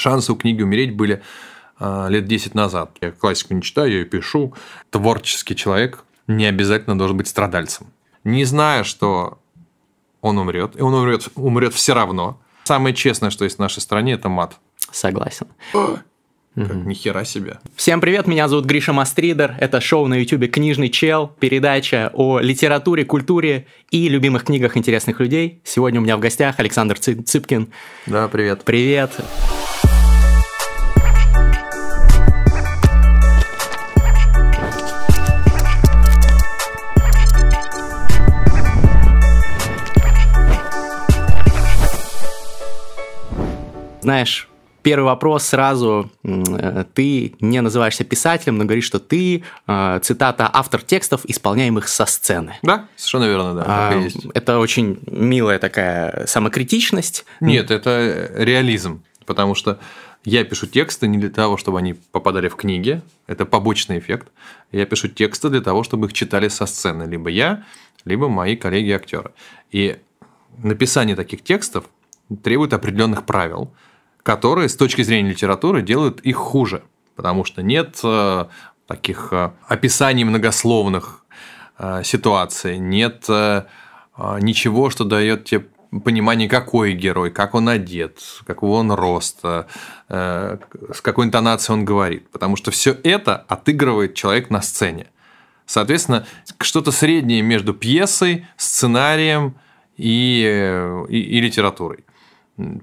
Шансы у книги умереть были лет 10 назад. Я классику не читаю, я ее пишу. Творческий человек не обязательно должен быть страдальцем. Не зная, что он умрет, и он умрет все равно. Самое честное, что есть в нашей стране, это мат. Согласен. Как нихера себе. Всем привет, меня зовут Гриша Мастридер. Это шоу на ютубе «Книжный чел», передача о литературе, культуре и любимых книгах интересных людей. Сегодня у меня в гостях Александр Цыпкин. Да, привет. Привет. Знаешь, первый вопрос сразу. Ты не называешься писателем, но говоришь, что ты, цитата, автор текстов, исполняемых со сцены. Да, совершенно верно, да. Это очень милая такая самокритичность. Нет, это реализм, потому что я пишу тексты не для того, чтобы они попадали в книги, это побочный эффект. Я пишу тексты для того, чтобы их читали со сцены, либо я, либо мои коллеги-актеры. И написание таких текстов требует определенных правил, которые с точки зрения литературы делают их хуже, потому что нет таких описаний многословных ситуаций, нет ничего, что дает тебе понимание, какой герой, как он одет, какого он роста, с какой интонацией он говорит, потому что все это отыгрывает человек на сцене. Соответственно, что-то среднее между пьесой, сценарием и литературой.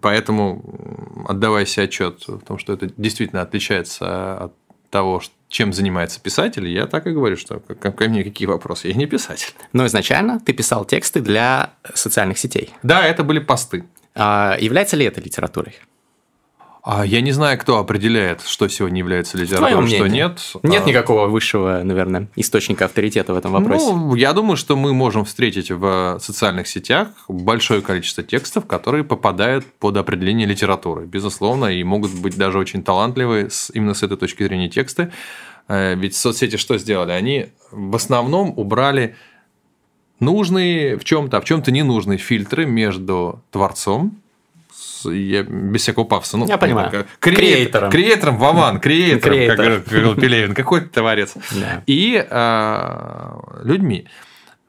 Поэтому отдавая себе отчет в том, что это действительно отличается от того, чем занимается писатель, я так и говорю, что ко мне какие вопросы, я не писатель. Но изначально ты писал тексты для социальных сетей. Да, это были посты. А является ли это литературой? Я не знаю, кто определяет, что сегодня является литературой, что нет. Нет никакого высшего, наверное, источника авторитета в этом вопросе. Ну, я думаю, что мы можем встретить в социальных сетях большое количество текстов, которые попадают под определение литературы, безусловно, и могут быть даже очень талантливые именно с этой точки зрения тексты. Ведь соцсети что сделали? Они в основном убрали нужные в чем-то, а в чем-то ненужные фильтры между творцом, я без всякого пафоса. Ну, я понимаю. Креатором. Креатором, Вован, креатором, как говорил Пелевин, какой ты творец. Да. И людьми.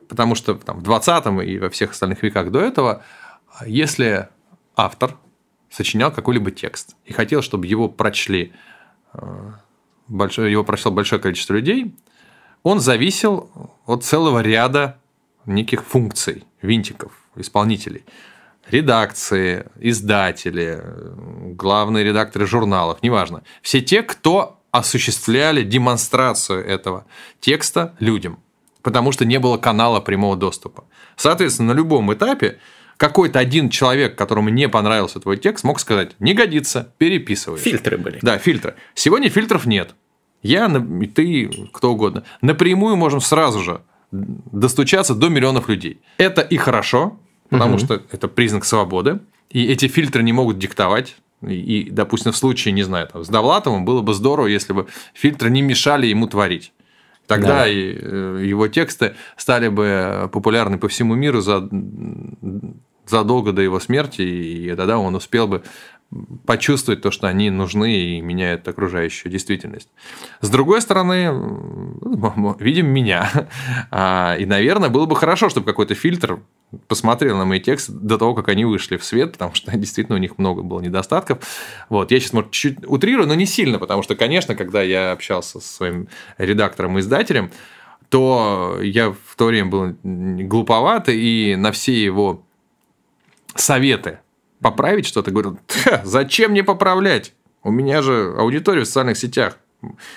Потому что там, в 20-м и во всех остальных веках до этого, если автор сочинял какой-либо текст и хотел, чтобы его прочли, его прочло большое количество людей, он зависел от целого ряда неких функций, винтиков, исполнителей. Редакции, издатели, главные редакторы журналов, неважно. Все те, кто осуществляли демонстрацию этого текста людям, потому что не было канала прямого доступа. Соответственно, на любом этапе какой-то один человек, которому не понравился твой текст, мог сказать: не годится, переписывай. Фильтры были. Да, фильтры. Сегодня фильтров нет. Я, ты, кто угодно. Напрямую можем сразу же достучаться до миллионов людей. Это и хорошо, потому что это признак свободы, и эти фильтры не могут диктовать. И, допустим, в случае, не знаю, там, с Довлатовым было бы здорово, если бы фильтры не мешали ему творить. Тогда да. Его тексты стали бы популярны по всему миру задолго до его смерти, и тогда он успел бы почувствовать то, что они нужны и меняют окружающую действительность. С другой стороны, видим меня. И, наверное, было бы хорошо, чтобы какой-то фильтр посмотрел на мои тексты до того, как они вышли в свет, потому что действительно у них много было недостатков. Вот. Я сейчас, может, чуть-чуть утрирую, но не сильно, потому что, конечно, когда я общался со своим редактором и издателем, то я в то время был глуповат, и на все его советы поправить что-то, говорю: зачем мне поправлять? У меня же аудитория в социальных сетях.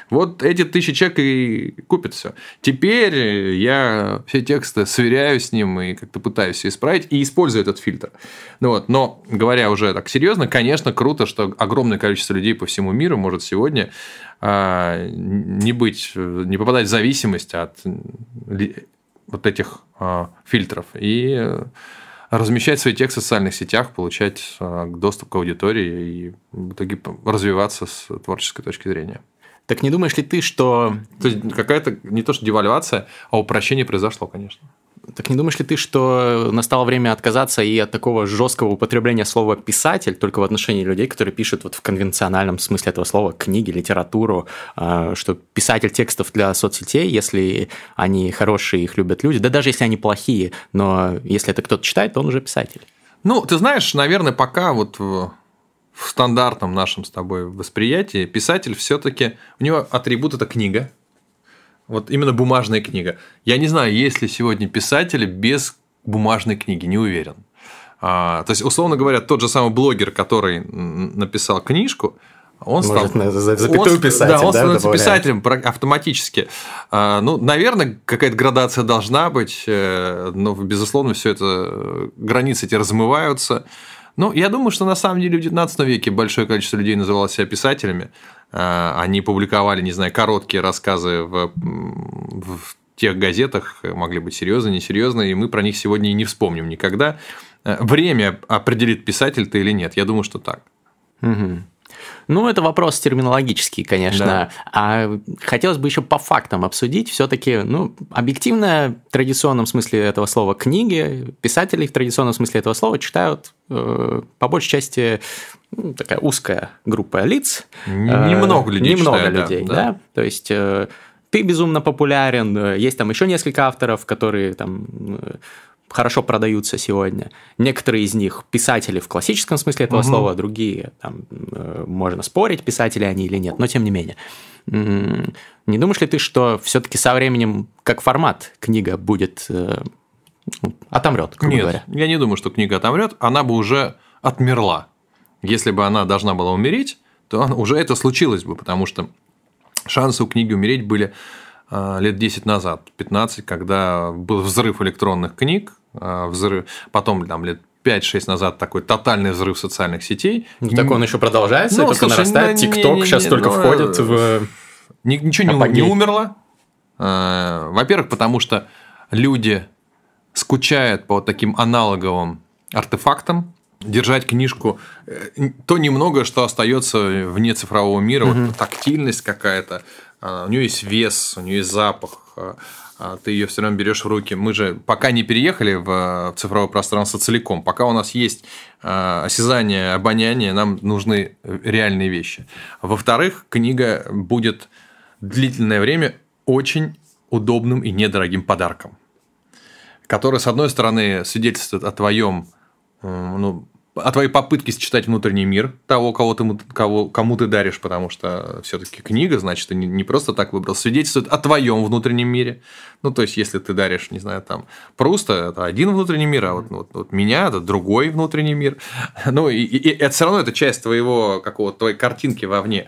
Вот эти 1000 человек и купят все. Теперь я все тексты сверяю с ним и как-то пытаюсь все исправить и использую этот фильтр. Ну вот. Но говоря уже так серьезно, конечно, круто, что огромное количество людей по всему миру может сегодня не попадать в зависимость от вот этих фильтров. И размещать свои тексты в социальных сетях, получать доступ к аудитории и в итоге развиваться с творческой точки зрения. Так не думаешь ли ты, что... То есть, какая-то не то что девальвация, а упрощение произошло, конечно. Так не думаешь ли ты, что настало время отказаться и от такого жесткого употребления слова «писатель» только в отношении людей, которые пишут вот в конвенциональном смысле этого слова книги, литературу, что писатель текстов для соцсетей, если они хорошие, их любят люди, да даже если они плохие, но если это кто-то читает, то он уже писатель. Ну, ты знаешь, наверное, пока вот в стандартном нашем с тобой восприятии писатель все-таки, у него атрибут – это книга. Вот именно бумажная книга. Я не знаю, есть ли сегодня писатели без бумажной книги, не уверен. То есть, условно говоря, тот же самый блогер, который написал книжку, он становится писателем автоматически. Ну, наверное, какая-то градация должна быть, но, безусловно, все это, границы эти размываются. Ну, я думаю, что на самом деле в 19 веке большое количество людей называло себя писателями. Они публиковали, не знаю, короткие рассказы в тех газетах, могли быть серьезные, несерьезные, и мы про них сегодня и не вспомним никогда. Время определит, писатель ты или нет. Я думаю, что так. Угу. Ну, это вопрос терминологический, конечно. Да. А хотелось бы еще по фактам обсудить. Все-таки, ну, объективно, в традиционном смысле этого слова книги, писатели в традиционном смысле этого слова читают по большей части такая узкая группа лиц. Немного людей. Немного людей, да. То есть ты безумно популярен, есть там еще несколько авторов, которые там хорошо продаются сегодня. Некоторые из них писатели в классическом смысле этого слова, другие, там, можно спорить, писатели они или нет, но тем не менее. Не думаешь ли ты, что все-таки со временем, как формат, книга будет отомрет, грубо говоря? Нет, я не думаю, что книга отомрет, она бы уже отмерла. Если бы она должна была умереть, то уже это случилось бы, потому что шансы у книги умереть были лет 10 назад, 15, когда был взрыв электронных книг, потом там, лет 5-6 назад такой тотальный взрыв социальных сетей. Так он еще продолжается, ну, только нарастает, ТикТок сейчас только входит в... Ничего не умерло. Во-первых, потому что люди скучают по вот таким аналоговым артефактам. Держать книжку, то немногое, что остается вне цифрового мира, вот тактильность какая-то, у нее есть вес, у нее есть запах, ты ее все равно берешь в руки. Мы же пока не переехали в цифровое пространство целиком, пока у нас есть осязание, обоняние, нам нужны реальные вещи. Во-вторых, книга будет длительное время очень удобным и недорогим подарком, который, с одной стороны, свидетельствует о твоем, ну, о твоей попытке считать внутренний мир того, кому ты даришь, потому что все-таки книга, значит, ты не просто так выбрал, свидетельствует о твоем внутреннем мире. Ну, то есть, если ты даришь, не знаю, там, Пруста, это один внутренний мир, а вот меня, это другой внутренний мир. Ну, и это все равно это часть твоей картинки вовне.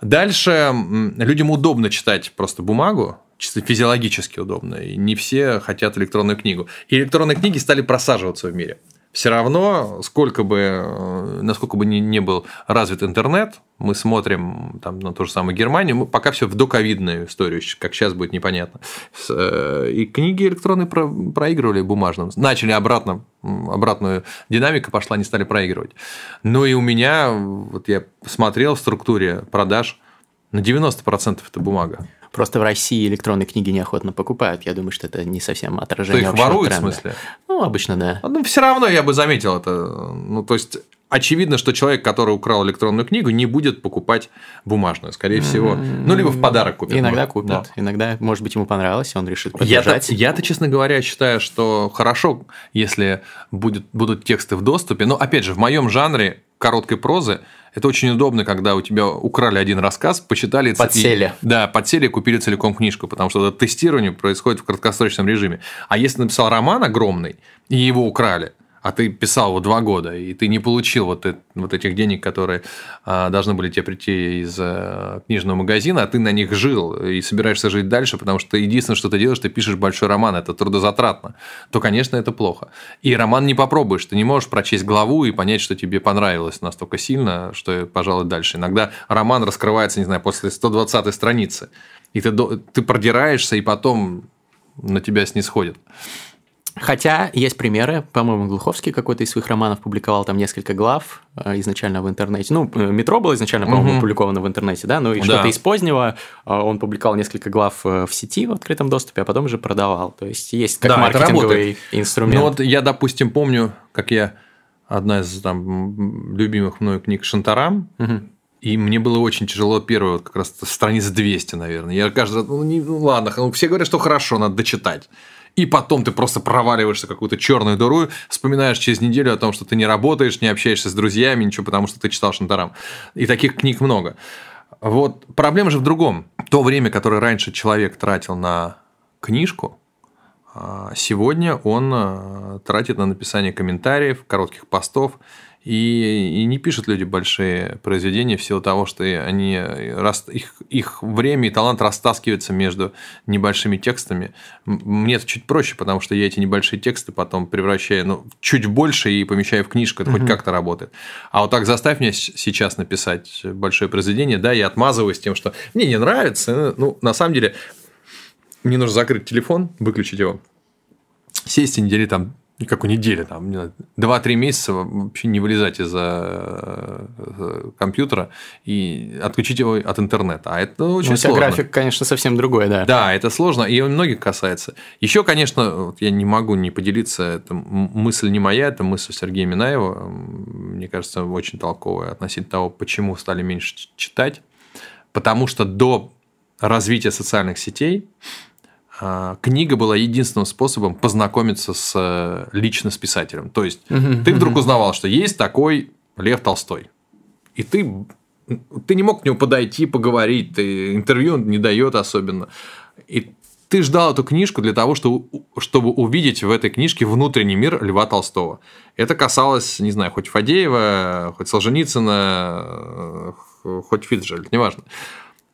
Дальше людям удобно читать просто бумагу, чисто физиологически удобно, и не все хотят электронную книгу. И электронные книги стали просаживаться в мире. Все равно, насколько бы не был развит интернет, мы смотрим там, на ту же самую Германию, мы пока все в доковидную историю, как сейчас будет непонятно. И книги электронные проигрывали бумажным. Начали обратную динамику, пошла, они стали проигрывать. Ну и у меня, вот я смотрел в структуре продаж, на 90% это бумага. Просто в России электронные книги неохотно покупают. Я думаю, что это не совсем отражение общего тренда. Их воруют, в смысле? Ну, обычно, да. Ну, все равно я бы заметил это. Ну, то есть, очевидно, что человек, который украл электронную книгу, не будет покупать бумажную, скорее всего. Ну, либо в подарок купит. Иногда купит. Да. Иногда, может быть, ему понравилось, он решит поддержать. Я-то, честно говоря, считаю, что хорошо, если будут тексты в доступе. Но, опять же, в моем жанре короткой прозы это очень удобно, когда у тебя украли один рассказ, посчитали... Подсели. Да, подсели и купили целиком книжку, потому что это тестирование происходит в краткосрочном режиме. А если написал роман огромный, и его украли, а ты писал его 2 года, и ты не получил вот этих денег, которые должны были тебе прийти из книжного магазина, а ты на них жил и собираешься жить дальше, потому что единственное, что ты делаешь, ты пишешь большой роман, это трудозатратно, то, конечно, это плохо. И роман не попробуешь, ты не можешь прочесть главу и понять, что тебе понравилось настолько сильно, что, пожалуй, дальше. Иногда роман раскрывается, не знаю, после 120-й страницы, и ты продираешься, и потом на тебя снисходит. Хотя есть примеры, по-моему, Глуховский какой-то из своих романов публиковал там несколько глав изначально в интернете. Ну, «Метро» было изначально, по-моему, опубликовано в интернете, да? Ну, и что-то из позднего он публиковал несколько глав в сети в открытом доступе, а потом уже продавал. То есть, есть как маркетинговый инструмент. Ну, вот я, допустим, помню, как я... Одна из там любимых мною книг «Шантарам», и мне было очень тяжело первую, вот как раз страниц 200, наверное. Я каждый раз, все говорят, что хорошо, надо дочитать. И потом ты просто проваливаешься в какую-то черную дыру, вспоминаешь через неделю о том, что ты не работаешь, не общаешься с друзьями, ничего, потому что ты читал «Шантарам». И таких книг много. Вот проблема же в другом. То время, которое раньше человек тратил на книжку, сегодня он тратит на написание комментариев, коротких постов, и не пишут люди большие произведения в силу того, что они, их время и талант растаскиваются между небольшими текстами. Мне это чуть проще, потому что я эти небольшие тексты потом превращаю чуть больше и помещаю в книжку, это хоть как-то работает. А вот так заставь меня сейчас написать большое произведение, да, я отмазываюсь тем, что мне не нравится, на самом деле... Мне нужно закрыть телефон, выключить его, сесть и недели, 2-3 месяца вообще не вылезать из-за компьютера и отключить его от интернета. А это очень сложно. График, конечно, совсем другой, да. Да, это сложно, и он многих касается. Еще, конечно, я не могу не поделиться, это мысль не моя, это мысль Сергея Минаева, мне кажется, очень толковая относительно того, почему стали меньше читать, потому что до развития социальных сетей книга была единственным способом познакомиться лично с писателем. То есть, ты вдруг узнавал, что есть такой Лев Толстой. И ты не мог к нему подойти, поговорить, интервью он не дает особенно. И ты ждал эту книжку для того, чтобы увидеть в этой книжке внутренний мир Льва Толстого. Это касалось, не знаю, хоть Фадеева, хоть Солженицына, хоть Фицджеральда, неважно.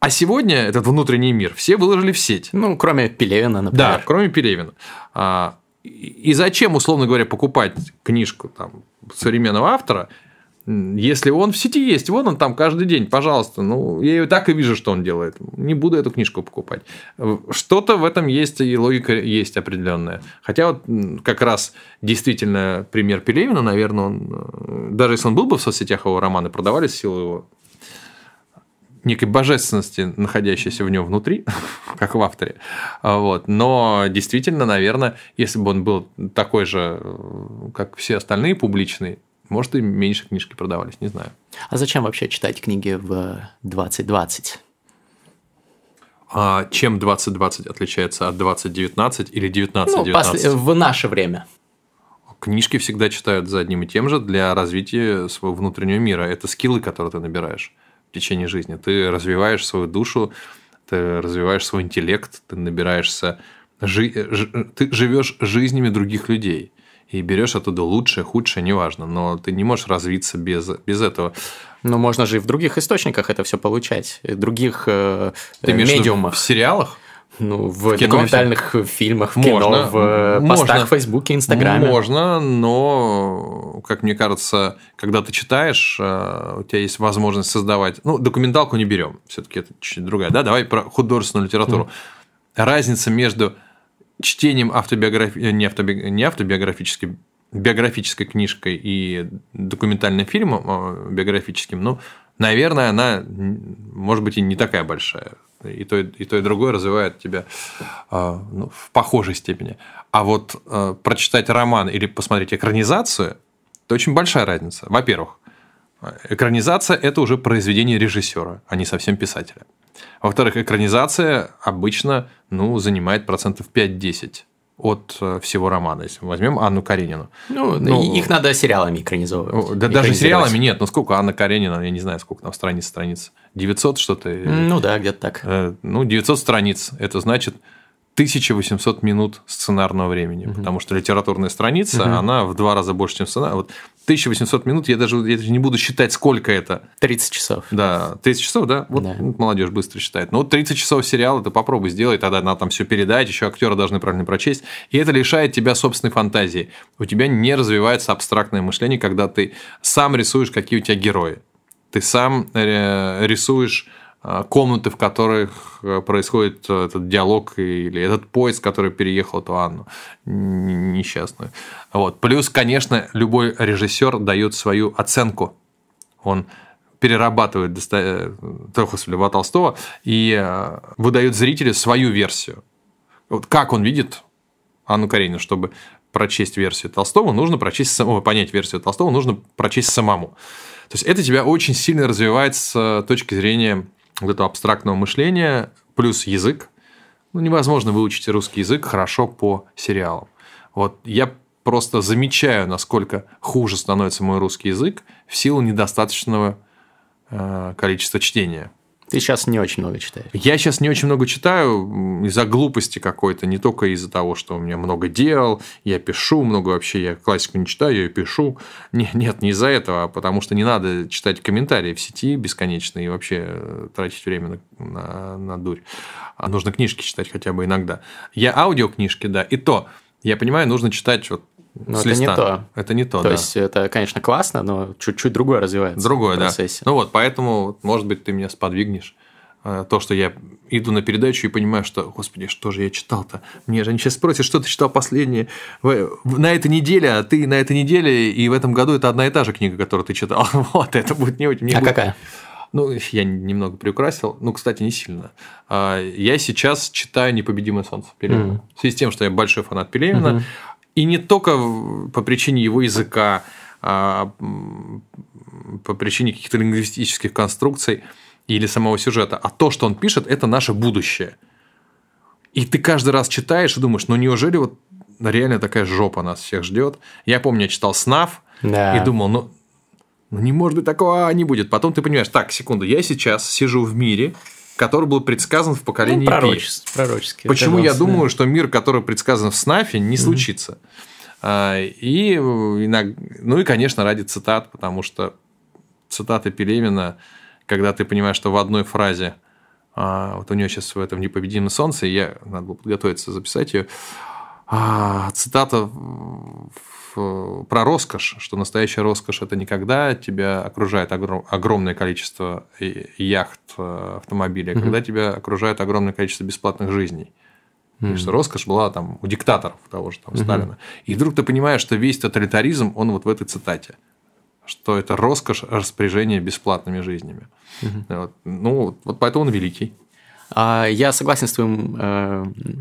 А сегодня этот внутренний мир все выложили в сеть. Кроме Пелевина, например. Да, кроме Пелевина. И зачем, условно говоря, покупать книжку современного автора, если он в сети есть? Вон он там каждый день, пожалуйста. Я ее так и вижу, что он делает. Не буду эту книжку покупать. Что-то в этом есть, и логика есть определенная. Хотя как раз действительно пример Пелевина, наверное, он... Даже если он был бы в соцсетях, его романы продавались в силу его... некой божественности, находящейся в нем внутри, как в авторе. Вот. Но действительно, наверное, если бы он был такой же, как все остальные публичные, может, и меньше книжки продавались, не знаю. А зачем вообще читать книги в 2020? Чем 2020 отличается от 2019 или 1919? В наше время. Книжки всегда читают за одним и тем же для развития своего внутреннего мира. Это скиллы, которые ты набираешь в течение жизни. Ты развиваешь свою душу, ты развиваешь свой интеллект, ты набираешься... Ты живешь жизнями других людей и берешь оттуда лучшее, худшее, неважно, но ты не можешь развиться без этого. Но можно же и в других источниках это все получать, других медиумах. В сериалах? В документальных фильмах, в кино, можно, в постах в Фейсбуке, Инстаграме. Можно, но, как мне кажется, когда ты читаешь, у тебя есть возможность создавать... Документалку не берем, все-таки это чуть-чуть другая. Да? Давай про художественную литературу. Разница между чтением биографической книжкой и документальным фильмом биографическим, наверное, она, может быть, и не такая большая. И то, и другое развивает тебя в похожей степени. А вот прочитать роман или посмотреть экранизацию – это очень большая разница. Во-первых, экранизация – это уже произведение режиссера, а не совсем писателя. Во-вторых, экранизация обычно занимает 5-10% от всего романа. Если мы возьмем Анну Каренину. Их надо сериалами экранизовывать. Да, даже сериалами нет. Сколько Анна Каренина, я не знаю, сколько там страниц. 900 что-то? Да, где-то так. 900 страниц. Это значит 1800 минут сценарного времени. Потому что литературная страница, она в 2 раза больше, чем сценарий. 1800 минут, я даже не буду считать, сколько это. 30 часов. Да, 30 часов, да? Молодежь быстро считает. 30 часов сериала ты попробуй сделай, тогда надо все передать, еще актеры должны правильно прочесть. И это лишает тебя собственной фантазии. У тебя не развивается абстрактное мышление, когда ты сам рисуешь, какие у тебя герои. Ты сам рисуешь комнаты, в которых происходит этот диалог или этот поезд, который переехал эту Анну несчастную. Вот. Плюс, конечно, любой режиссер дает свою оценку. Он перерабатывает Достоевского, Льва Толстого и выдает зрителю свою версию. Вот как он видит Анну Каренину, чтобы прочесть версию Толстого, нужно прочесть самому, понять версию Толстого, нужно прочесть самому. То есть это тебя очень сильно развивает с точки зрения вот этого абстрактного мышления, плюс язык. Ну, невозможно выучить русский язык хорошо по сериалам. Вот я просто замечаю, насколько хуже становится мой русский язык в силу недостаточного количества чтения. Ты сейчас не очень много читаешь. Я сейчас не очень много читаю из-за глупости какой-то, не только из-за того, что у меня много дел, я пишу много вообще, я классику не читаю, я ее пишу. Нет, не из-за этого, а потому что не надо читать комментарии в сети бесконечно и вообще тратить время на дурь. А нужно книжки читать хотя бы иногда. Я аудиокнижки, да, и то, я понимаю, нужно читать вот с листа. Это не то. То есть, это, конечно, классно, но чуть-чуть другое развивается. Другое, да. Ну вот, поэтому, может быть, ты меня сподвигнешь. То, что я иду на передачу и понимаю, что, господи, что же я читал-то? Мне же они сейчас спросят, что ты читал последнее на этой неделе, а ты на этой неделе, и в этом году это одна и та же книга, которую ты читал. Вот, это будет не очень. Какая? Ну, я немного приукрасил. Ну, кстати, не сильно. Я сейчас читаю «Непобедимое солнце» Пелевина. Mm-hmm. В связи с тем, что я большой фанат Пелевина, mm-hmm. И не только по причине его языка, а по причине каких-то лингвистических конструкций или самого сюжета, а то, что он пишет, это наше будущее. И ты каждый раз читаешь и думаешь, ну неужели вот реально такая жопа нас всех ждет? Я помню, я читал «СНАФ», да. И думал, ну не может быть такого, не будет. Потом ты понимаешь, так, секунду, я сейчас сижу в мире, который был предсказан в поколении Пророчески. Почему я думаю, что мир, который предсказан в СНАФе, не случится? И, конечно, ради цитат, потому что цитаты Пелевина, когда ты понимаешь, что в одной фразе, вот у нее сейчас в этом «Непобедимое солнце», надо было подготовиться, записать ее, цитата про роскошь, что настоящая роскошь – это не когда тебя окружает огромное количество яхт, автомобилей, а когда тебя окружает огромное количество бесплатных жизней. Потому что роскошь была там у диктаторов того же Сталина. И вдруг ты понимаешь, что весь тоталитаризм, он вот в этой цитате. Что это роскошь распоряжения бесплатными жизнями. Вот. Ну, вот поэтому он великий. Я согласен с твоим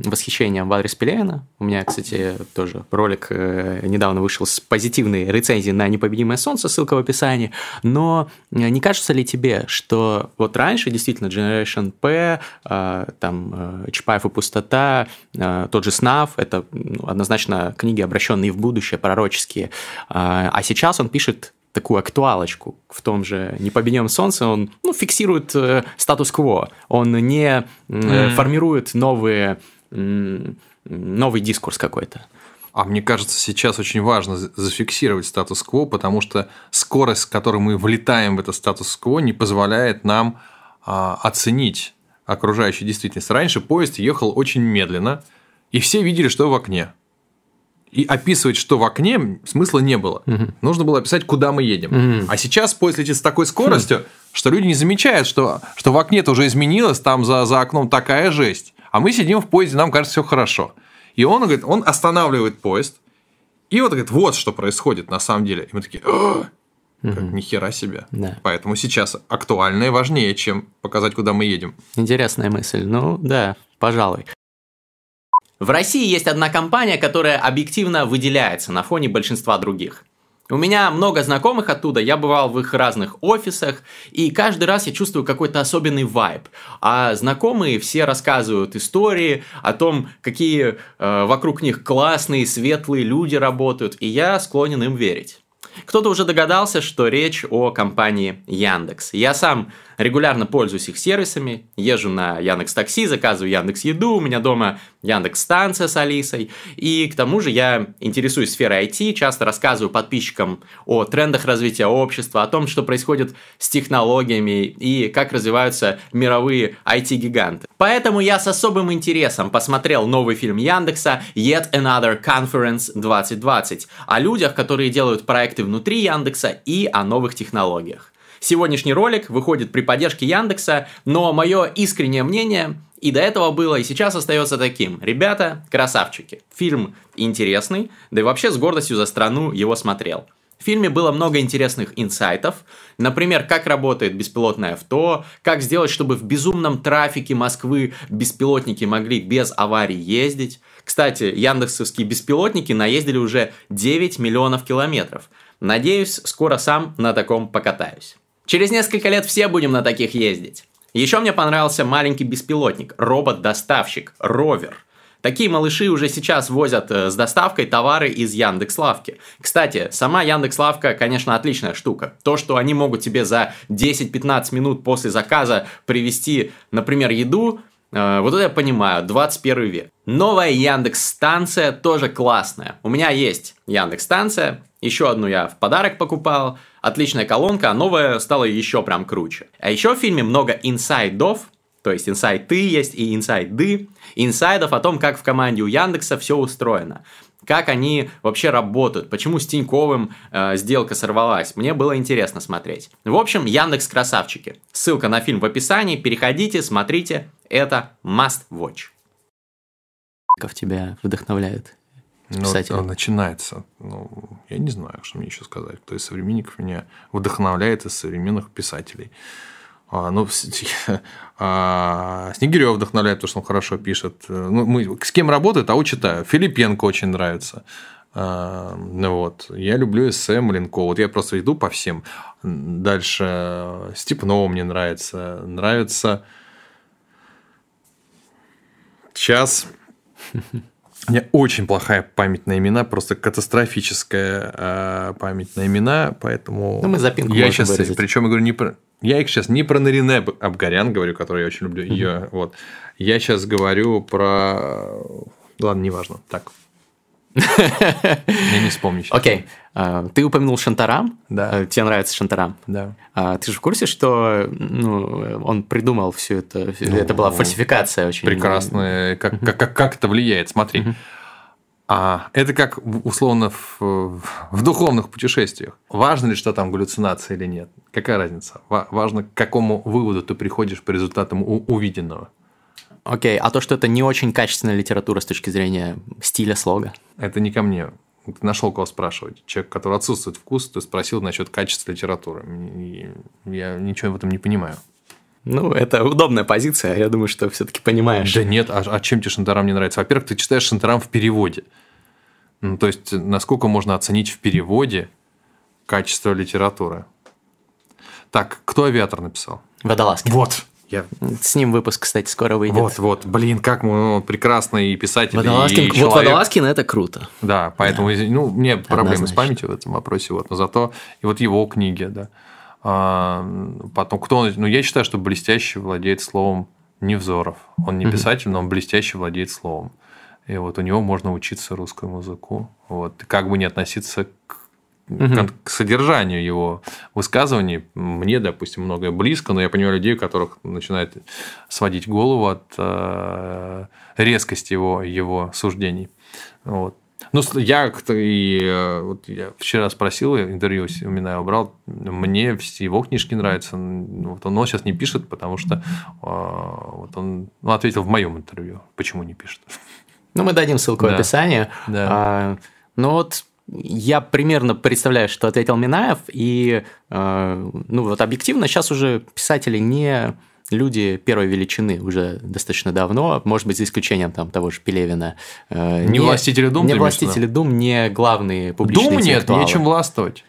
восхищением в адрес Пелевина. У меня, кстати, тоже ролик недавно вышел с позитивной рецензией на «Непобедимое солнце», ссылка в описании. Но не кажется ли тебе, что вот раньше действительно Generation P, там, Чапаев и Пустота, тот же СНАФ, это однозначно книги, обращенные в будущее, пророческие, а сейчас он пишет такую актуалочку. В том же «Непобедимом солнце» он фиксирует статус-кво, он не формирует новый дискурс какой-то. А мне кажется, сейчас очень важно зафиксировать статус-кво, потому что скорость, с которой мы влетаем в этот статус-кво, не позволяет нам оценить окружающую действительность. Раньше поезд ехал очень медленно, и все видели, что в окне. И описывать, что в окне, смысла не было. Нужно было описать, куда мы едем. А сейчас поезд летит с такой скоростью, что люди не замечают, что в окне-то уже изменилось, там за окном такая жесть. А мы сидим в поезде, нам кажется, все хорошо. И он говорит, он останавливает поезд. И вот говорит, вот что происходит на самом деле. И мы такие, как нихера себе. Да. Поэтому сейчас актуальное важнее, чем показать, куда мы едем. Интересная мысль. Ну да, пожалуй. В России есть одна компания, которая объективно выделяется на фоне большинства других. У меня много знакомых оттуда, я бывал в их разных офисах, и каждый раз я чувствую какой-то особенный вайб. А знакомые все рассказывают истории о том, какие вокруг них классные, светлые люди работают, и я склонен им верить. Кто-то уже догадался, что речь о компании Яндекс. Я сам регулярно пользуюсь их сервисами, езжу на Яндекс.Такси, заказываю Яндекс.Еду, у меня дома Яндекс.Станция с Алисой. И к тому же я интересуюсь сферой IT, часто рассказываю подписчикам о трендах развития общества, о том, что происходит с технологиями и как развиваются мировые IT-гиганты. Поэтому я с особым интересом посмотрел новый фильм Яндекса «Yet Another Conference 2020» о людях, которые делают проекты внутри Яндекса и о новых технологиях. Сегодняшний ролик выходит при поддержке Яндекса, но мое искреннее мнение и до этого было, и сейчас остается таким. Ребята, красавчики. Фильм интересный, да и вообще с гордостью за страну его смотрел. В фильме было много интересных инсайтов, например, как работает беспилотное авто, как сделать, чтобы в безумном трафике Москвы беспилотники могли без аварий ездить. Кстати, яндексовские беспилотники наездили уже 9 миллионов километров. Надеюсь, скоро сам на таком покатаюсь. Через несколько лет все будем на таких ездить. Еще мне понравился маленький беспилотник, робот-доставщик, ровер. Такие малыши уже сейчас возят с доставкой товары из Яндекс.Лавки. Кстати, сама Яндекс.Лавка, конечно, отличная штука. То, что они могут тебе за 10-15 минут после заказа привезти, например, еду, вот это я понимаю, 21 век. Новая Яндекс.Станция тоже классная. У меня есть Яндекс.Станция, еще одну я в подарок покупал. Отличная колонка, а новая стала еще прям круче. А еще в фильме много инсайдов. То есть инсайты есть и инсайды, инсайдов о том, как в команде у Яндекса все устроено, как они вообще работают, почему с Тиньковым сделка сорвалась. Мне было интересно смотреть. В общем, Яндекс красавчики. Ссылка на фильм в описании, переходите, смотрите, это must watch. Как тебя вдохновляет писатель? Ну, начинается. Ну, я не знаю, что мне еще сказать. Кто из современников меня вдохновляет из современных писателей? Снегирёв вдохновляет, потому что он хорошо пишет. Ну, с кем работаю, того читаю. Филипенко очень нравится. Я люблю эссе Маленкова. Вот я просто иду по всем. Дальше Степнова мне нравится. Нравится... Сейчас... У меня очень плохая память на имена, просто катастрофическая память на имена, поэтому... Ну, мы запинку я сейчас, причем, я говорю, не про... Я их сейчас не про Нарине Абгарян говорю, которую я очень люблю. Ее, вот. Я сейчас говорю про... Ладно, неважно. Так. Я не вспомню сейчас. Окей. Ты упомянул Шантарам. Да. Тебе нравится Шантарам. Да. Ты же в курсе, что он придумал все это? Это была фальсификация очень. Прекрасно. Как это влияет? Смотри. Это как, условно, в духовных путешествиях. Важно ли, что там галлюцинация или нет? Какая разница? Важно, к какому выводу ты приходишь по результатам увиденного. Окей, а то, что это не очень качественная литература с точки зрения стиля, слога? Это не ко мне. Ты нашел кого спрашивать. Человек, который отсутствует вкус, ты спросил насчет качества литературы. Я ничего в этом не понимаю. Ну, это удобная позиция, я думаю, что все-таки понимаешь. Да нет, а чем тебе Шантарам не нравится? Во-первых, ты читаешь Шантарам в переводе. Ну, то есть, насколько можно оценить в переводе качество литературы? Так, кто «Авиатор» написал? Водолазкин. Вот. С ним выпуск, кстати, скоро выйдет. Как он прекрасный писатель Водолазкин, и человек. Вот Водолазкин – это круто. Да, поэтому, у меня проблемы с памятью в этом вопросе, но зато и вот его книги, да. Потом, я считаю, что блестяще владеет словом Невзоров. Он не писатель, но он блестяще владеет словом. И вот у него можно учиться русскому языку. Вот. Как бы не относиться к содержанию его высказываний. Мне, допустим, многое близко, но я понимаю людей, у которых начинает сводить голову от резкости его суждений. Вот. Я вчера спросил, интервью у Минаева брал, мне его книжки нравятся. Он сейчас не пишет, потому что он ответил в моем интервью, почему не пишет. Мы дадим ссылку в описании. Да. Я примерно представляю, что ответил Минаев, и объективно сейчас уже писатели не люди первой величины уже достаточно давно, может быть, за исключением того же Пелевина. Не властители дум? Не властители дум, не главные публичные дум интеллектуалы. Дум нет, нечем властвовать.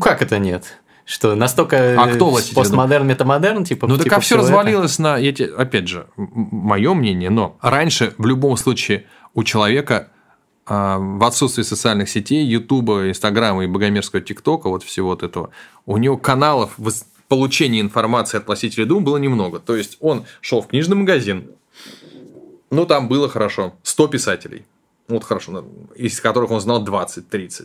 Как это нет? Что настолько постмодерн, метамодерн? Так все развалилось на... Опять же, мое мнение, но раньше в любом случае у человека... В отсутствии социальных сетей, Ютуба, Инстаграма и богомерзкого ТикТока, всего этого, у него каналов получения информации от властителей дум было немного. То есть, он шел в книжный магазин, там было хорошо, 100 писателей, из которых он знал 20-30.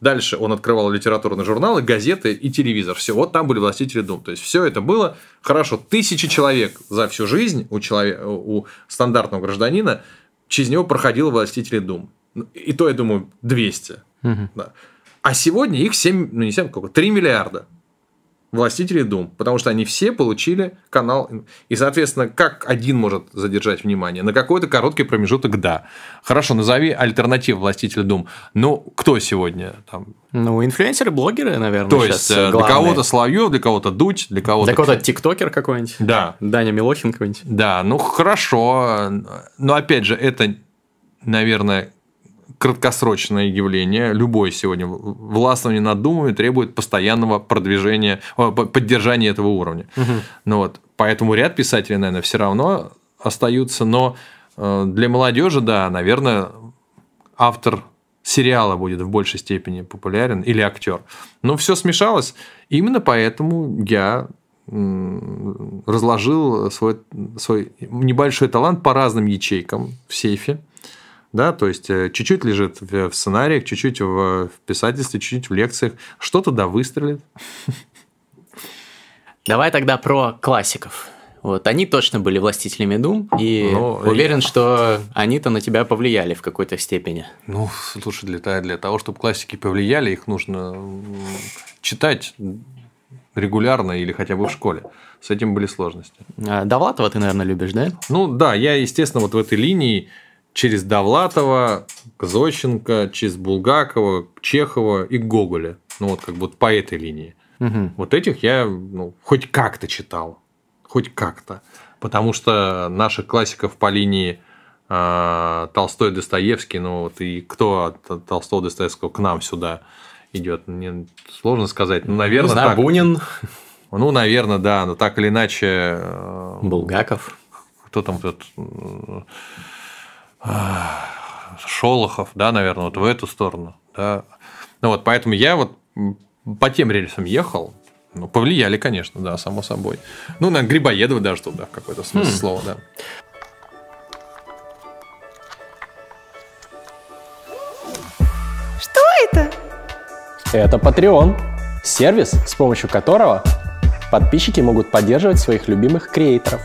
Дальше он открывал литературные журналы, газеты и телевизор. Все, там были властители дум. То есть, все это было хорошо. 1000 человек за всю жизнь у стандартного гражданина через него проходило властители дум. И то, я думаю, 200. Да. А сегодня их 3 миллиарда. властителей дум, потому что они все получили канал. И, соответственно, как один может задержать внимание? На какой-то короткий промежуток, да. Хорошо, назови альтернативу властителей дум. Ну, кто сегодня? Там... Ну, инфлюенсеры, блогеры, наверное, то сейчас есть, главные. Для кого-то Соловьев, для кого-то Дудь, для кого-то... Для кого-то тиктокер какой-нибудь. Да. Даня Милохин какой-нибудь. Да, ну, хорошо. Но, опять же, это, наверное... краткосрочное явление. Любое сегодня властвование над думами требует постоянного продвижения, поддержания этого уровня. Ну, вот. Поэтому ряд писателей, наверное, все равно остаются. Но для молодежи, да, наверное, автор сериала будет в большей степени популярен или актер. Но все смешалось. Именно поэтому я разложил свой небольшой талант по разным ячейкам в сейфе. Да, то есть чуть-чуть лежит в сценариях, чуть-чуть в писательстве, чуть-чуть в лекциях. Что-то да выстрелит. Давай тогда про классиков. Вот, они точно были властителями дум, и уверен, что они-то на тебя повлияли в какой-то степени. Ну, слушай, для того, чтобы классики повлияли, их нужно читать регулярно или хотя бы в школе. С этим были сложности. А Довлатова ты, наверное, любишь, да? Ну, да, я, естественно, вот в этой линии через Довлатова, Зощенко, через Булгакова, Чехова и Гоголя. Ну, вот как будто по этой линии. Угу. Вот этих я хоть как-то читал. Хоть как-то. Потому что наших классиков по линии Толстой, Достоевский, ну, вот и кто от Толстого, Достоевского к нам сюда идет, мне сложно сказать. Ну, наверное, не знаю, так... Бунин. Ну, наверное, да. Но так или иначе... Булгаков. Кто там тут... Шолохов, да, наверное, вот в эту сторону. Да. Ну вот, поэтому я вот по тем рельсам ехал. Ну, повлияли, конечно, да, само собой. Ну, на Грибоедова даже туда, в какой-то смысле слова, да. Что это? Это Patreon. Сервис, с помощью которого подписчики могут поддерживать своих любимых креаторов.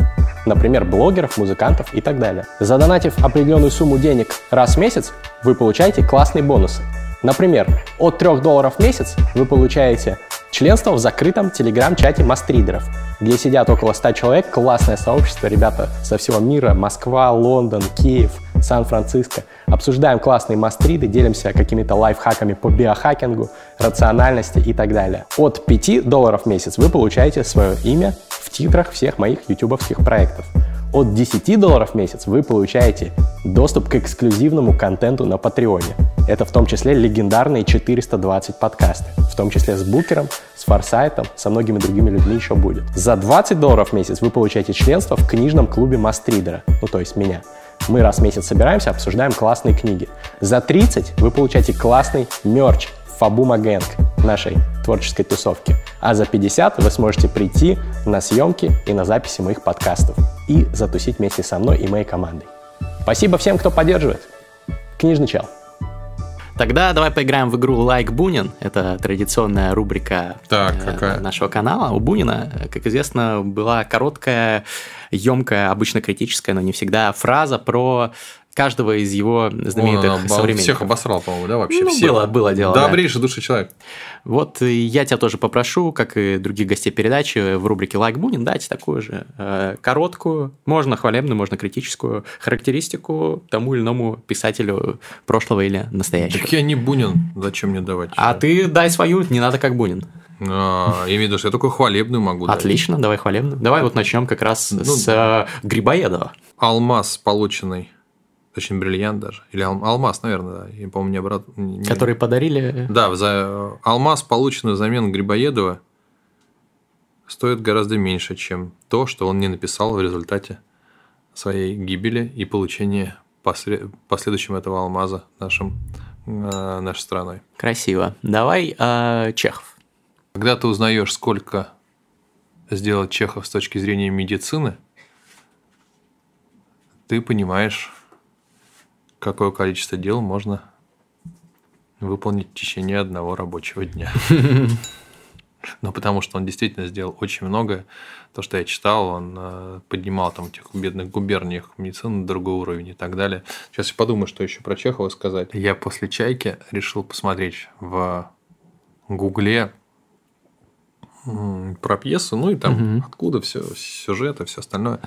Например, блогеров, музыкантов и так далее. Задонатив определенную сумму денег раз в месяц, вы получаете классные бонусы. Например, от $3 в месяц вы получаете членство в закрытом телеграм-чате мастридеров, где сидят около 100 человек, классное сообщество, ребята со всего мира, Москва, Лондон, Киев, Сан-Франциско. Обсуждаем классные мастриды, делимся какими-то лайфхаками по биохакингу, рациональности и так далее. От $5 в месяц вы получаете свое имя в титрах всех моих ютубовских проектов. От $10 в месяц вы получаете доступ к эксклюзивному контенту на Патреоне. Это в том числе легендарные 420 подкасты, в том числе с Букером, с Форсайтом, со многими другими людьми еще будет. За $20 в месяц вы получаете членство в книжном клубе Мастридера, ну то есть меня. Мы раз в месяц собираемся, обсуждаем классные книги. За $30 вы получаете классный мерч Фабума Гэнг нашей творческой тусовки. А за $50 вы сможете прийти на съемки и на записи моих подкастов и затусить вместе со мной и моей командой. Спасибо всем, кто поддерживает. Книжный чел. Тогда давай поиграем в игру «Лайк Бунин». Это традиционная рубрика нашего канала. У Бунина, как известно, была короткая, емкая, обычно критическая, но не всегда фраза про каждого из его знаменитых современников. Всех обосрал, по-моему, да, вообще? Ну, всех. Было дело. Добрейший души человек. Вот я тебя тоже попрошу, как и других гостей передачи, в рубрике «Лайк Бунин» дать такую же короткую, можно хвалебную, можно критическую характеристику тому или иному писателю прошлого или настоящего. Так я не Бунин, зачем мне давать? А ты дай свою, не надо как Бунин. Я имею в виду, что я только хвалебную могу дать. Отлично, давай хвалебную. Давай вот начнем как раз с Грибоедова. Алмаз полученный. Точнее, бриллиант даже. Или алмаз, наверное, да. Я, по-моему, не обратно. Который подарили. Да, за алмаз, полученный взамен Грибоедова, стоит гораздо меньше, чем то, что он не написал в результате своей гибели и получения последующим этого алмаза нашей страной. Красиво. Давай, Чехов. Когда ты узнаешь, сколько сделал Чехов с точки зрения медицины, ты понимаешь, какое количество дел можно выполнить в течение одного рабочего дня. Ну, потому что он действительно сделал очень многое. То, что я читал, он поднимал там в тех бедных губерниях медицину на другой уровень и так далее. Сейчас я подумаю, что еще про Чехова сказать. Я после «Чайки» решил посмотреть в Гугле про пьесу, ну и там откуда все, сюжет и все остальное.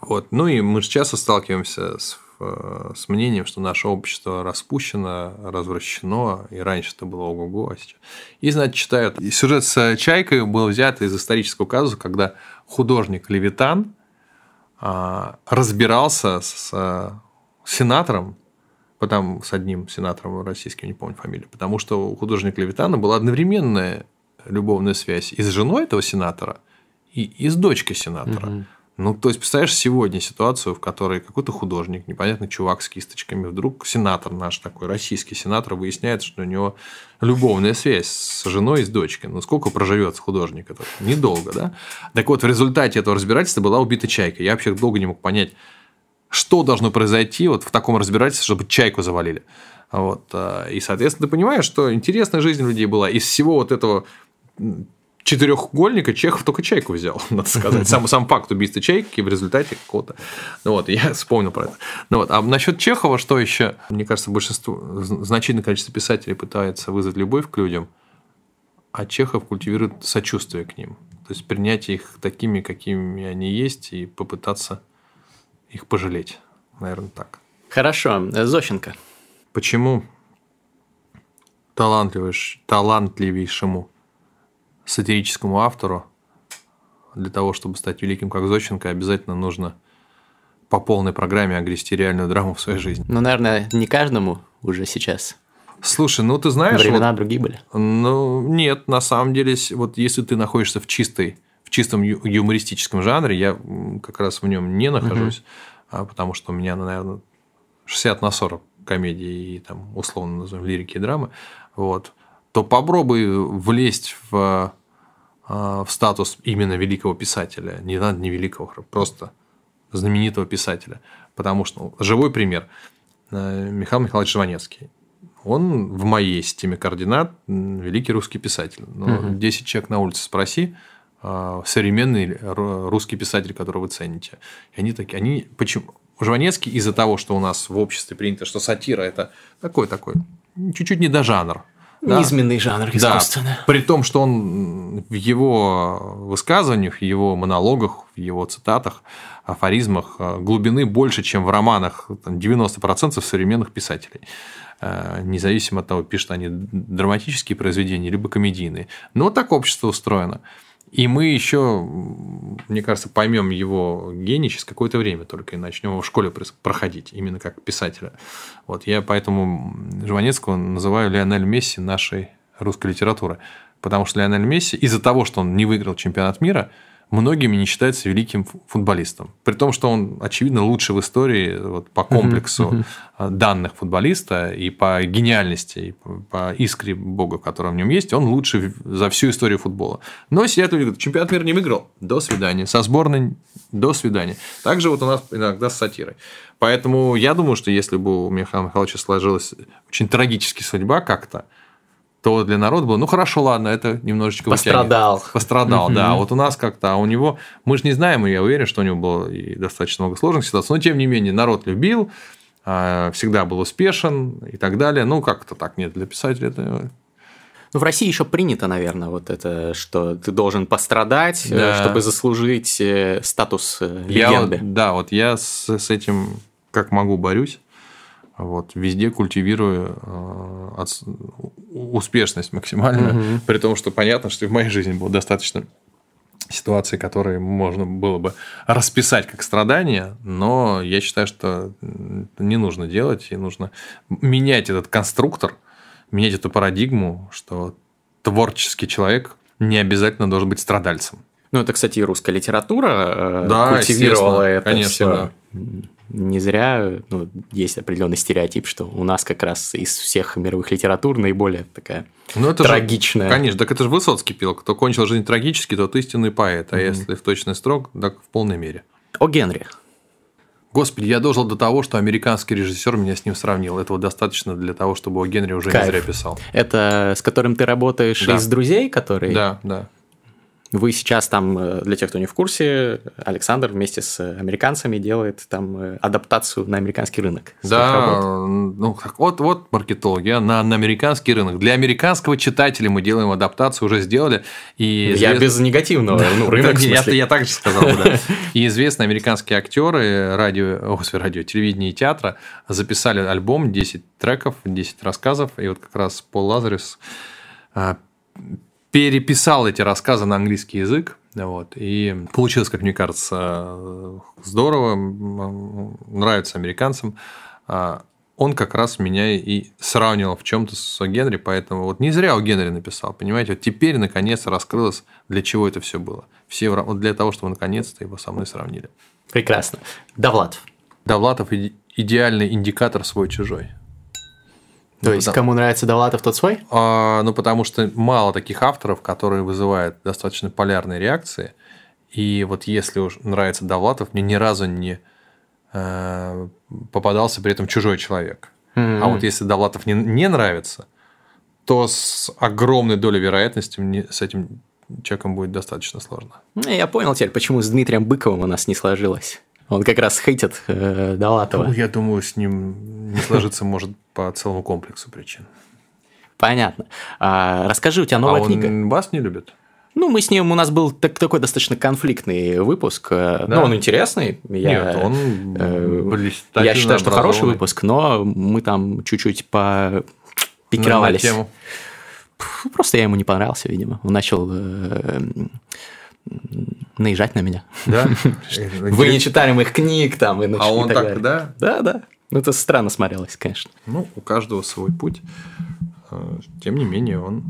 Вот. Ну и мы же часто сталкиваемся с мнением, что наше общество распущено, развращено, и раньше это было ого-го, а сейчас... И, значит, читают. И сюжет с Чайкой был взят из исторического казуса, когда художник Левитан разбирался с сенатором, потом с одним сенатором российским, не помню фамилию, потому что у художника Левитана была одновременная любовная связь и с женой этого сенатора, и с дочкой сенатора. Угу. Ну, то есть, представляешь сегодня ситуацию, в которой какой-то художник, непонятный чувак с кисточками, вдруг сенатор наш такой, российский сенатор, выясняет, что у него любовная связь с женой и с дочкой. Ну, сколько проживет художник этот? Недолго, да? Так вот, в результате этого разбирательства была убита Чайка. Я вообще долго не мог понять, что должно произойти вот в таком разбирательстве, чтобы Чайку завалили. Вот. И, соответственно, ты понимаешь, что интересная жизнь людей была. Из всего вот этого... четырехугольника Чехов только Чайку взял, надо сказать. Сам факт убийства Чайки в результате какого-то. Вот, я вспомнил про это. Ну, вот. А насчет Чехова, что еще? Мне кажется, большинство, значительное количество писателей пытается вызвать любовь к людям, а Чехов культивирует сочувствие к ним. То есть принятие их такими, какими они есть, и попытаться их пожалеть. Наверное, так. Хорошо. Зощенко. Почему талантливейшему сатирическому автору для того, чтобы стать великим, как Зощенко, обязательно нужно по полной программе огрести реальную драму в своей жизни? Ну, наверное, не каждому уже сейчас. Слушай, ну ты знаешь... Времена вот, другие были. Ну, нет, на самом деле, вот если ты находишься в чистом юмористическом жанре, я как раз в нем не нахожусь, потому что у меня, наверное, 60/40 комедии и, там, условно назовем, лирики и драмы, вот, то попробуй влезть в статус именно великого писателя. Не надо не великого, просто знаменитого писателя. Потому что, живой пример, Михаил Михайлович Жванецкий. Он в моей системе координат великий русский писатель. Но 10 человек на улице спроси, современный русский писатель, которого вы цените. И они такие, почему? Жванецкий из-за того, что у нас в обществе принято, что сатира – это такой чуть-чуть недожанр. Да. Низменный жанр искусства. Да. При том, что он в его высказываниях, в его монологах, в его цитатах, афоризмах глубины больше, чем в романах 90% современных писателей. Независимо от того, пишут они драматические произведения, либо комедийные. Но так общество устроено. И мы еще, мне кажется, поймем его гений через какое-то время только и начнем его в школе проходить, именно как писателя. Вот я поэтому Жванецкого называю Лионель Месси нашей русской литературы. Потому что Лионель Месси, из-за того, что он не выиграл чемпионат мира, многими не считается великим футболистом. При том, что он, очевидно, лучше в истории вот, по комплексу данных футболиста и по гениальности, и по искре Бога, которая в нем есть, он лучше за всю историю футбола. Но сидят люди, говорят, чемпионат мира не выиграл, до свидания. Со сборной до свидания. Также вот у нас иногда с сатирой. Поэтому я думаю, что если бы у Михаила Михайловича сложилась очень трагическая судьба как-то, то для народа было, ну, хорошо, ладно, это немножечко... Пострадал. Вытянет. Пострадал, да. Вот у нас как-то, а у него... Мы же не знаем, и я уверен, что у него было и достаточно много сложных ситуаций, но, тем не менее, народ любил, всегда был успешен и так далее. Ну, как-то так, нет, для писателя это... Ну, в России еще принято, наверное, вот это, что ты должен пострадать, да, чтобы заслужить статус легенды. Да, вот я с этим как могу борюсь. Вот, везде культивирую успешность максимально, при том, что понятно, что и в моей жизни было достаточно ситуаций, которые можно было бы расписать как страдания, но я считаю, что не нужно делать, и нужно менять этот конструктор, менять эту парадигму, что творческий человек не обязательно должен быть страдальцем. Ну, это, кстати, и русская литература культивировала это, конечно, все. Да. Не зря, ну, есть определенный стереотип, что у нас как раз из всех мировых литератур наиболее такая, ну, это трагичная. Же, конечно, так это же Высоцкий пел. Кто кончил жизнь трагически, тот истинный поэт. А если в точный строк, так в полной мере. О Генри. Господи, я дожил до того, что американский режиссер меня с ним сравнил. Этого достаточно для того, чтобы О Генри уже не зря писал. Это с которым ты работаешь, да, из друзей, которые... Да, да. Вы сейчас там, для тех, кто не в курсе, Александр вместе с американцами делает там адаптацию на американский рынок. Да, ну так вот маркетологи, на американский рынок. Для американского читателя мы делаем адаптацию, уже сделали. И я без негативного, ну, рынок, в смысле. Я так же сказал, да. И известные американские актеры телевидения и театра записали альбом 10 треков, 10 рассказов, и вот как раз Пол Лазарис переписал эти рассказы на английский язык, вот, и получилось, как мне кажется, здорово, нравится американцам. Он как раз меня и сравнивал в чем-то с О Генри, поэтому вот не зря О Генри написал, понимаете, вот теперь наконец расскрылось, для чего это все было. Вот для того, чтобы наконец-то его со мной сравнили. Прекрасно. Довлатов. Довлатов идеальный индикатор свой-чужой. То есть, кому нравится Довлатов, тот свой? Потому что мало таких авторов, которые вызывают достаточно полярные реакции. И вот если уж нравится Довлатов, мне ни разу не попадался при этом чужой человек. Mm-hmm. А вот если Довлатов не нравится, то с огромной долей вероятности мне с этим человеком будет достаточно сложно. Я понял теперь, почему с Дмитрием Быковым у нас не сложилось. Он как раз хейтит Довлатова. Я думаю, с ним не сложиться может по целому комплексу причин. Понятно. Расскажи, у тебя новая книга. Он вас не любит? Мы с ним, у нас был такой достаточно конфликтный выпуск. Да. Он интересный. Я считаю, что хороший выпуск, но мы там чуть-чуть попикировались. Просто я ему не понравился, видимо. Он начал наезжать на меня. Да? Вы не читали моих книг там. А он так, да? Да. Это странно смотрелось, конечно. У каждого свой путь. Тем не менее, он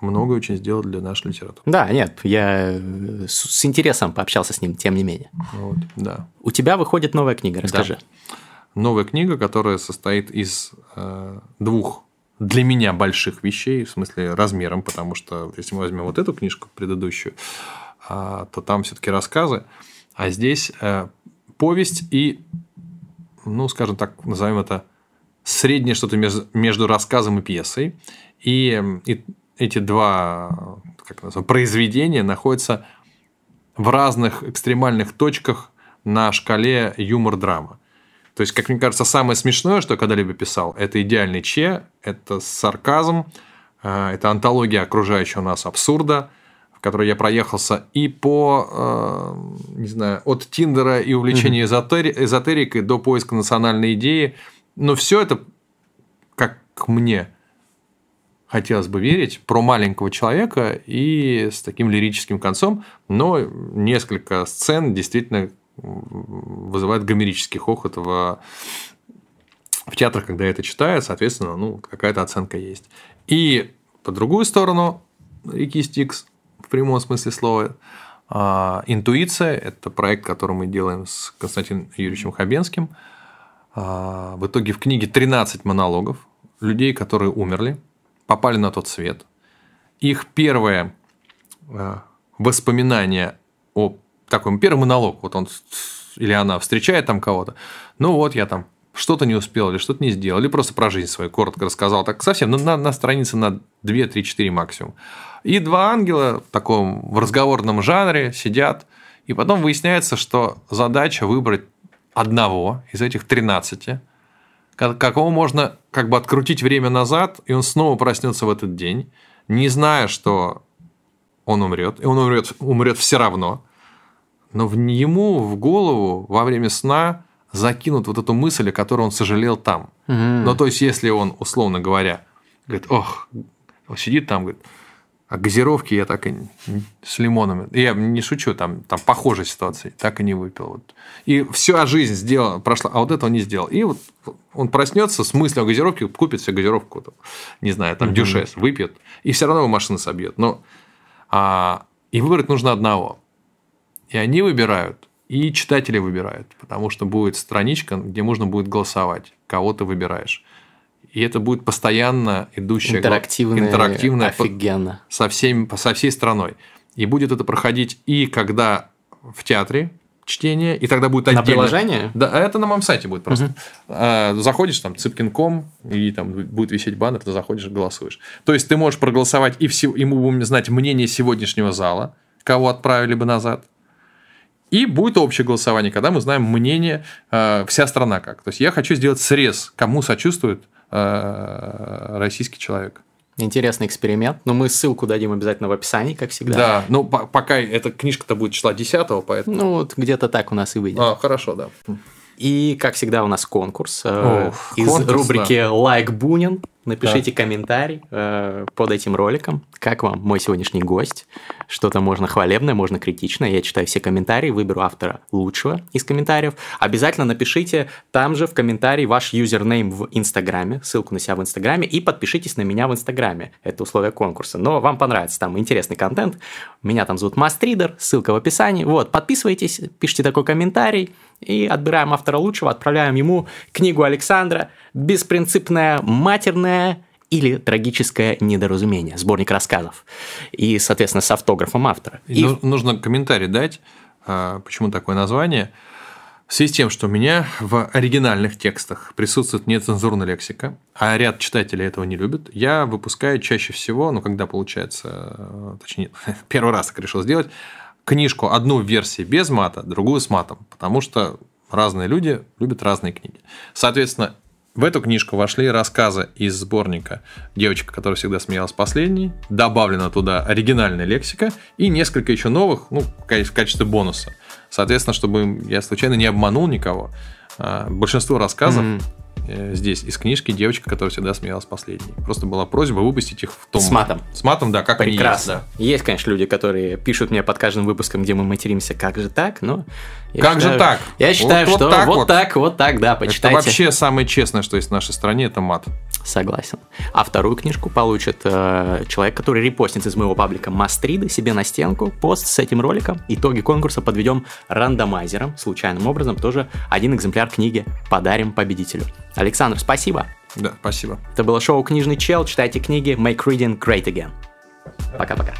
многое очень сделал для нашей литературы. Да, нет, я с интересом пообщался с ним, тем не менее. Вот, да. У тебя выходит новая книга, расскажи. Да. Новая книга, которая состоит из двух для меня больших вещей, в смысле размером, потому что если мы возьмем вот эту книжку, предыдущую, то там все-таки рассказы, а здесь повесть и, скажем так, назовем это среднее что-то между рассказом и пьесой. И эти два произведения находятся в разных экстремальных точках на шкале юмор-драма. То есть, как мне кажется, самое смешное, что я когда-либо писал, это идеальный Че, это сарказм, это антология окружающего нас абсурда, в которой я проехался и по, от Тиндера и увлечения эзотерикой до поиска национальной идеи. Но все это, как мне хотелось бы верить, про маленького человека и с таким лирическим концом, но несколько сцен действительно вызывает гомерический хохот в театрах, когда это читаю, соответственно, какая-то оценка есть. И по другую сторону реки Стикс, в прямом смысле слова, «Интуиция» – это проект, который мы делаем с Константином Юрьевичем Хабенским. В итоге в книге 13 монологов людей, которые умерли, попали на тот свет. Их первое воспоминание о такой первый монолог, вот он или она встречает там кого-то, я там что-то не успел или что-то не сделал, или просто про жизнь свою коротко рассказал, так совсем, на странице на 2, 3, 4 максимум. И два ангела в таком разговорном жанре сидят, и потом выясняется, что задача выбрать одного из этих 13, какого можно открутить время назад, и он снова проснется в этот день, не зная, что он умрет, и он умрет все равно. Но ему в голову во время сна закинут вот эту мысль, о которой он сожалел там. Mm-hmm. То есть, если он, условно говоря, говорит, он сидит там, говорит, а газировки я так и с лимоном... Я не шучу, там похожая ситуация, так и не выпил. Вот. И вся жизнь прошла, а вот это он не сделал. И вот он проснется с мыслью о газировке, купит себе газировку, не знаю, там дюшес, выпьет, и все равно его машина собьет. И выбрать нужно одного. И они выбирают, и читатели выбирают, потому что будет страничка, где можно будет голосовать, кого ты выбираешь. И это будет постоянно идущая... Интерактивная, офигенно. Со всей страной. И будет это проходить и когда в театре чтение, и тогда будет отдельно... На приложение? Да, это на моем сайте будет просто. Заходишь, там, Цыпкин.ком, и там будет висеть баннер, ты заходишь и голосуешь. То есть, ты можешь проголосовать, и мы будем знать мнение сегодняшнего зала, кого отправили бы назад. И будет общее голосование, когда мы знаем мнение, вся страна как. То есть я хочу сделать срез, кому сочувствует российский человек. Интересный эксперимент. Но мы ссылку дадим обязательно в описании, как всегда. Да, но пока эта книжка-то будет числа 10-го, поэтому... Ну, вот где-то так у нас и выйдет. А, хорошо, да. И, как всегда, у нас конкурс. Конкурс рубрики да. «Лайк Бунин». Напишите комментарий под этим роликом. Как вам мой сегодняшний гость? Что-то можно хвалебное, можно критичное. Я читаю все комментарии, выберу автора лучшего из комментариев. Обязательно напишите там же в комментарии ваш юзернейм в Инстаграме, ссылку на себя в Инстаграме, и подпишитесь на меня в Инстаграме. Это условие конкурса. Но вам понравится там интересный контент. Меня там зовут Мастридер, ссылка в описании. Вот, подписывайтесь, пишите такой комментарий, и отбираем автора лучшего, отправляем ему книгу Александра «Беспринципная матерная или трагическое недоразумение», сборник рассказов, и, соответственно, с автографом автора. И нужно комментарий дать, почему такое название, в связи с тем, что у меня в оригинальных текстах присутствует нецензурная лексика, а ряд читателей этого не любит. Я выпускаю чаще всего, ну, когда получается, точнее, первый раз так решил сделать, книжку, одну в версии без мата, другую с матом, потому что разные люди любят разные книги. Соответственно, в эту книжку вошли рассказы из сборника «Девочка, которая всегда смеялась последней», добавлена туда оригинальная лексика и несколько еще новых, ну, в качестве бонуса. Соответственно, чтобы я случайно не обманул никого, большинство рассказов здесь из книжки «Девочка, которая всегда смеялась последней». Просто была просьба выпустить их в том... С матом. С матом, да, как прекрасно. Они есть. Да. Есть, конечно, люди, которые пишут мне под каждым выпуском, где мы материмся, как же так, но... Как же так? Я считаю, вот, что вот так, вот так, да, почитайте. Это вообще самое честное, что есть в нашей стране, это мат. Согласен. А вторую книжку получит человек, который репостнет из моего паблика Мастриды себе на стенку, пост с этим роликом. Итоги конкурса подведем рандомайзером, случайным образом. Тоже один экземпляр книги подарим победителю. Александр, спасибо. Да, спасибо. Это было шоу «Книжный чел». Читайте книги. Make reading great again. Пока-пока.